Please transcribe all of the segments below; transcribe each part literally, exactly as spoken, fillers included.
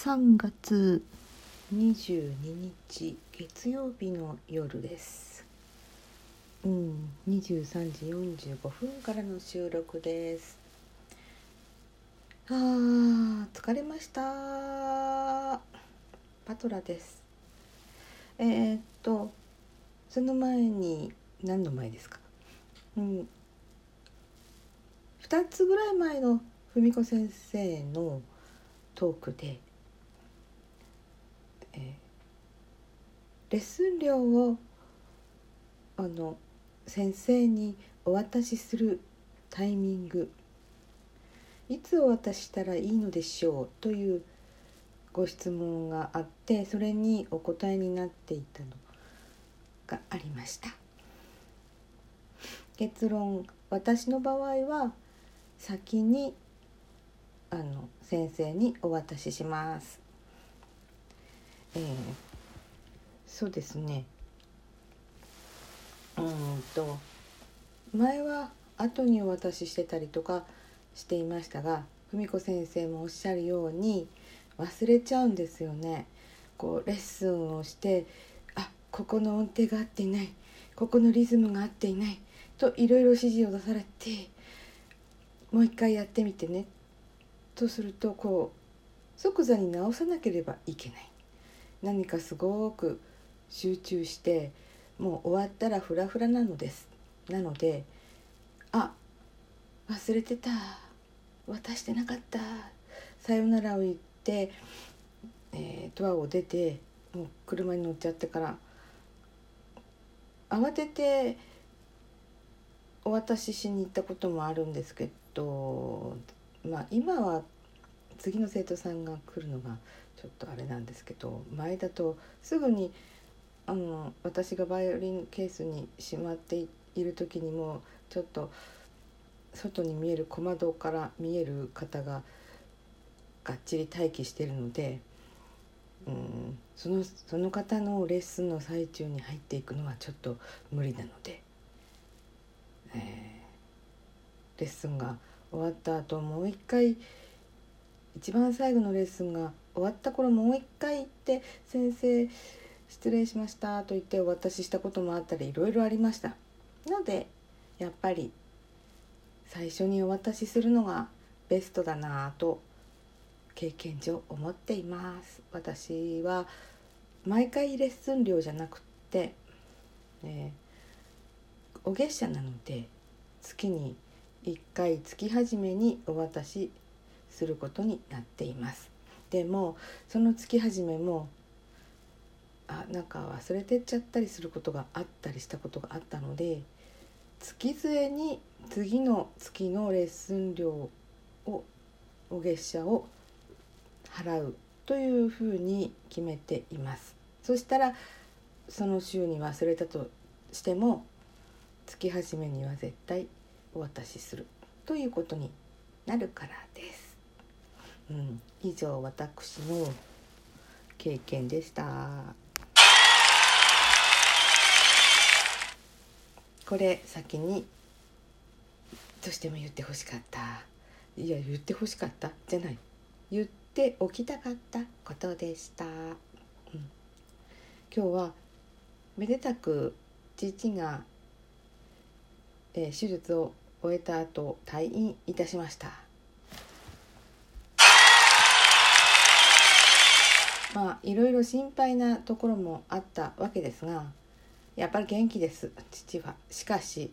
さんがつにじゅうににち月曜日の夜です、うん、にじゅうさんじよんじゅうごふんからの収録です。あー疲れました。パトラです。えー、っとその前に何の前ですか、うん、ふたつぐらい前の文子先生のトークで、えー、レッスン料をあの先生にお渡しするタイミング、いつお渡ししたらいいのでしょうというご質問があって、それにお答えになっていたのがありました。結論、私の場合は先にあの先生にお渡しします、えー、そうですね、うんと前は後にお渡ししてたりとかしていましたが、文子先生もおっしゃるように忘れちゃうんですよね。こうレッスンをして、あ、ここの音程が合っていない、ここのリズムが合っていないといろいろ指示を出されて、もう一回やってみてねとすると、こう即座に直さなければいけない、何かすごく集中して、もう終わったらフラフラなのです。なので、あ、忘れてた、渡してなかった、さよならを言って、えー、ドアを出て、もう車に乗っちゃってから慌ててお渡ししに行ったこともあるんですけど、まあ、今は次の生徒さんが来るのがちょっとあれなんですけど、前だとすぐにあの私がバイオリンケースにしまっている時にも、ちょっと外に見える小窓から見える方ががっちり待機しているので、うん、その、その方のレッスンの最中に入っていくのはちょっと無理なので、えー、レッスンが終わった後もう一回、一番最後のレッスンが終わった頃もう一回行って、先生失礼しましたと言ってお渡ししたこともあったり、いろいろありましたので、やっぱり最初にお渡しするのがベストだなと経験上思っています。私は毎回レッスン料じゃなくって、えー、お月謝なので月にいっかい月始めにお渡しすることになっています。でもその月始めもあなんか忘れてっちゃったりすることがあったりしたことがあったので、月末に次の月のレッスン料をお月謝を払うというふうに決めています。そしたらその週に忘れたとしても月始めには絶対お渡しするということになるからです、うん、以上私の経験でした。これ先にどうしても言ってほしかった、いや言ってほしかったじゃない、言っておきたかったことでした、うん、今日はめでたく父が、えー、手術を終えた後退院いたしました。まあいろいろ心配なところもあったわけですが、やっぱり元気です、父は。しかし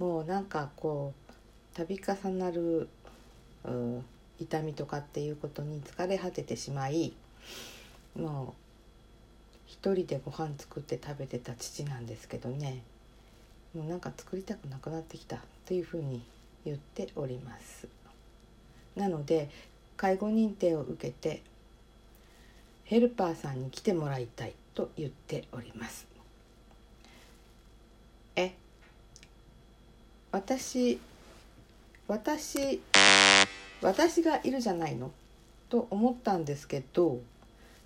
もうなんかこう度重なる痛みとかっていうことに疲れ果ててしまい、もう一人でご飯作って食べてた父なんですけどね、もうなんか作りたくなくなってきたというふうに言っております。なので介護認定を受けてヘルパーさんに来てもらいたいと言っております。え私私私がいるじゃないのと思ったんですけど、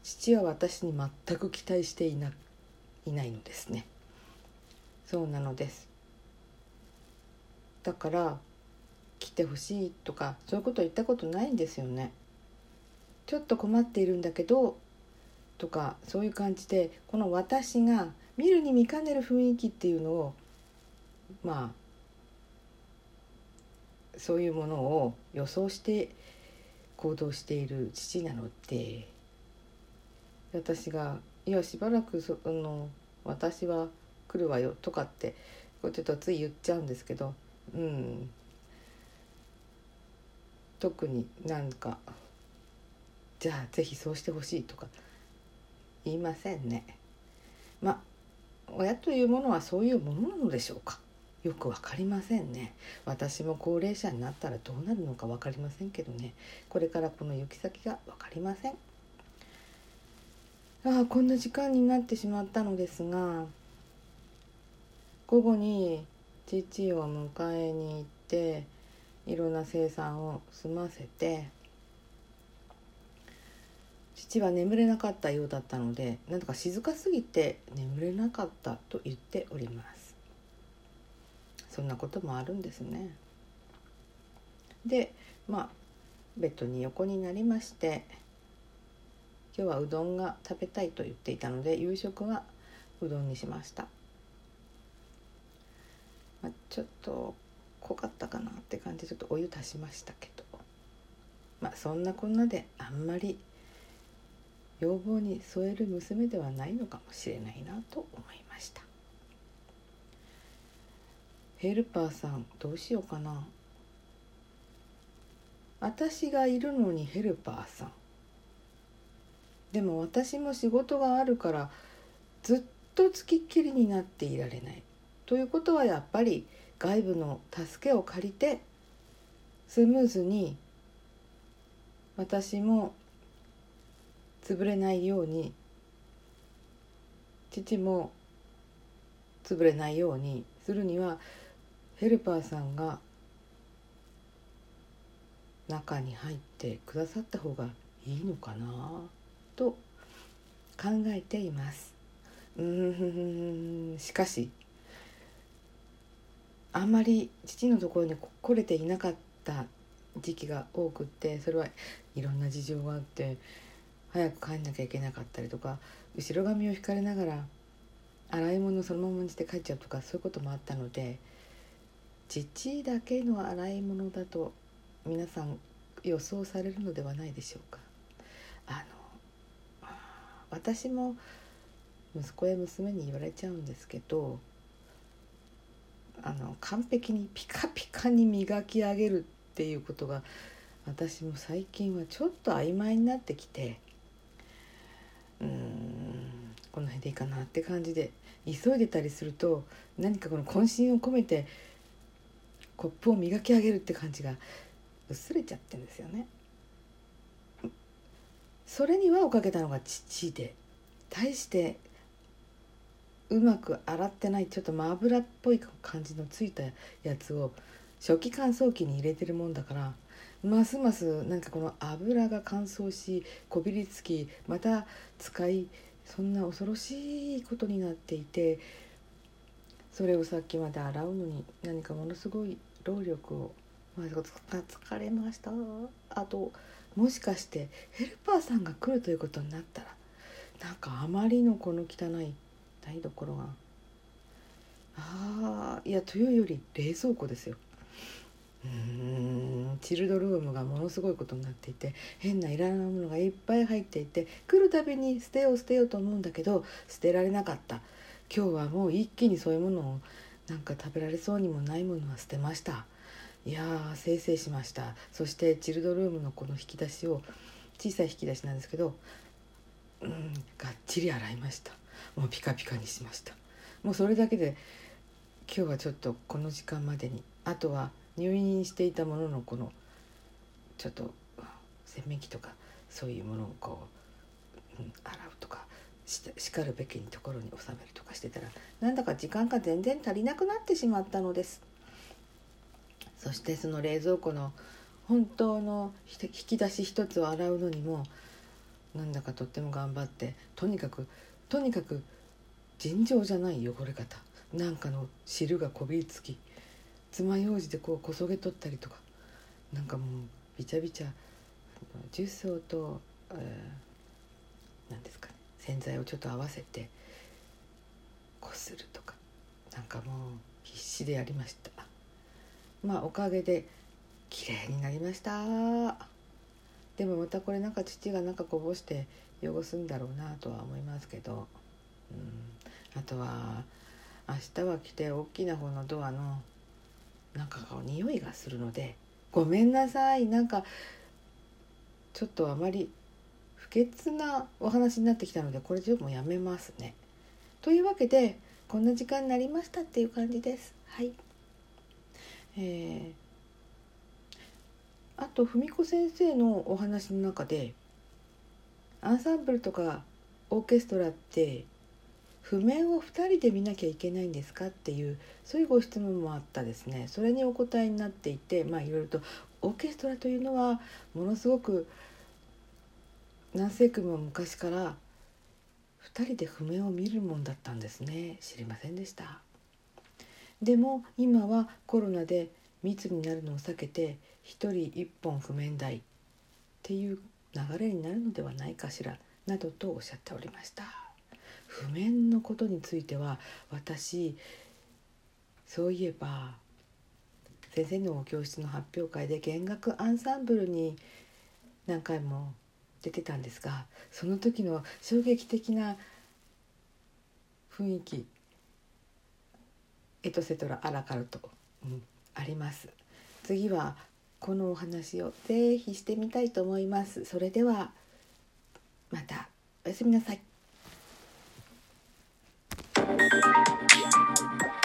父は私に全く期待していな、いないのですね。そうなのです。だから来てほしいとかそういうこと言ったことないんですよね。ちょっと困っているんだけどとか、そういう感じで、この私が見るに見かねる雰囲気っていうのを、まあそういうものを予想して行動している父なので、私がいやしばらくその私は来るわよとかってこうちょっとつい言っちゃうんですけど、うん、特になんかじゃあぜひそうしてほしいとか言いませんね。まあ親というものはそういうものなのでしょうか。よくわかりませんね。私も高齢者になったらどうなるのかわかりませんけどね。これからこの行き先がわかりません。ああ、こんな時間になってしまったのですが、午後に父を迎えに行っていろんな生産を済ませて、父は眠れなかったようだったので、なんとか静かすぎて眠れなかったと言っております。そんなこともあるんですね。で、まあベッドに横になりまして、今日はうどんが食べたいと言っていたので、夕食はうどんにしました。まあ、ちょっと濃かったかなって感じでちょっとお湯足しましたけど、まあそんなこんなであんまり要望に添える娘ではないのかもしれないなと思いました。ヘルパーさんどうしようかな。私がいるのにヘルパーさん、でも私も仕事があるからずっとつきっきりになっていられないということは、やっぱり外部の助けを借りてスムーズに私も潰れないように、父も潰れないようにするには、ヘルパーさんが中に入ってくださった方がいいのかなと考えています。うーん、しかしあんまり父のところに来れていなかった時期が多くって、それはいろんな事情があって、早く帰んなきゃいけなかったりとか、後ろ髪を引かれながら洗い物をそのままにして帰っちゃうとか、そういうこともあったので、父だけの洗い物だと皆さん予想されるのではないでしょうか。あの私も息子や娘に言われちゃうんですけど、あの完璧にピカピカに磨き上げるっていうことが私も最近はちょっと曖昧になってきて、うーんこの辺でいいかなって感じで急いでたりすると、何かこの渾身を込めてコップを磨き上げるって感じが薄れちゃってるんですよね。それに輪をかけたのが父で、対してうまく洗ってないちょっとまあ油っぽい感じのついたやつを初期乾燥機に入れてるもんだから、ますますなんかこの油が乾燥しこびりつき、また使い、そんな恐ろしいことになっていて、それをさっきまで洗うのに何かものすごい労力を、まあ、疲れました。あともしかしてヘルパーさんが来るということになったら、なんかあまりのこの汚い台所が、ああいやというより冷蔵庫ですよ。うーん、チルドルームがものすごいことになっていて、変ないらないものがいっぱい入っていて、来るたびに捨てよう捨てようと思うんだけど捨てられなかった。今日はもう一気にそういうものを、なんか食べられそうにもないものは捨てました。いやーせいせいしました。そしてチルドルームのこの引き出しを、小さい引き出しなんですけど、うんがっちり洗いました。もうピカピカにしました。もうそれだけで今日はちょっとこの時間までに、あとは入院していたもののこのちょっと洗面器とかそういうものをこう、うん、洗うとかし、しかるべきにところに収めるとかしてたら、なんだか時間が全然足りなくなってしまったのです。そしてその冷蔵庫の本当の引き出し一つを洗うのにも、なんだかとっても頑張って、とにかくとにかく尋常じゃない汚れ方、なんかの汁がこびりつき、爪楊枝でこうこそげ取ったりとか、なんかもうびちゃびちゃ重曹と何ですかね、洗剤をちょっと合わせてこするとか、なんかもう必死でやりました。まあおかげで綺麗になりました。でもまたこれなんか父がなんかこぼして汚すんだろうなとは思いますけど、うん、あとは明日は来て大きな方のドアのなんか匂いがするので、ごめんなさい、なんかちょっとあまり不潔なお話になってきたので、これちょっともうやめますね。というわけでこんな時間になりましたっていう感じです。はい。えー、あと文子先生のお話の中で、アンサンブルとかオーケストラって譜面をふたりで見なきゃいけないんですかっていう、そういうご質問もあったですね。それにお答えになっていて、まあいろいろとオーケストラというのはものすごく何世紀も昔からふたりで譜面を見るもんだったんですね。知りませんでした。でも今はコロナで密になるのを避けてひとりいっぽん譜面台っていう流れになるのではないかしらなどとおっしゃっておりました。譜面のことについては私そういえば先生の教室の発表会で弦楽アンサンブルに何回も出てたんですが、その時の衝撃的な雰囲気エトセトラアラカルト、うん、あります。次はこのお話をぜひしてみたいと思います。それではまたおやすみなさい。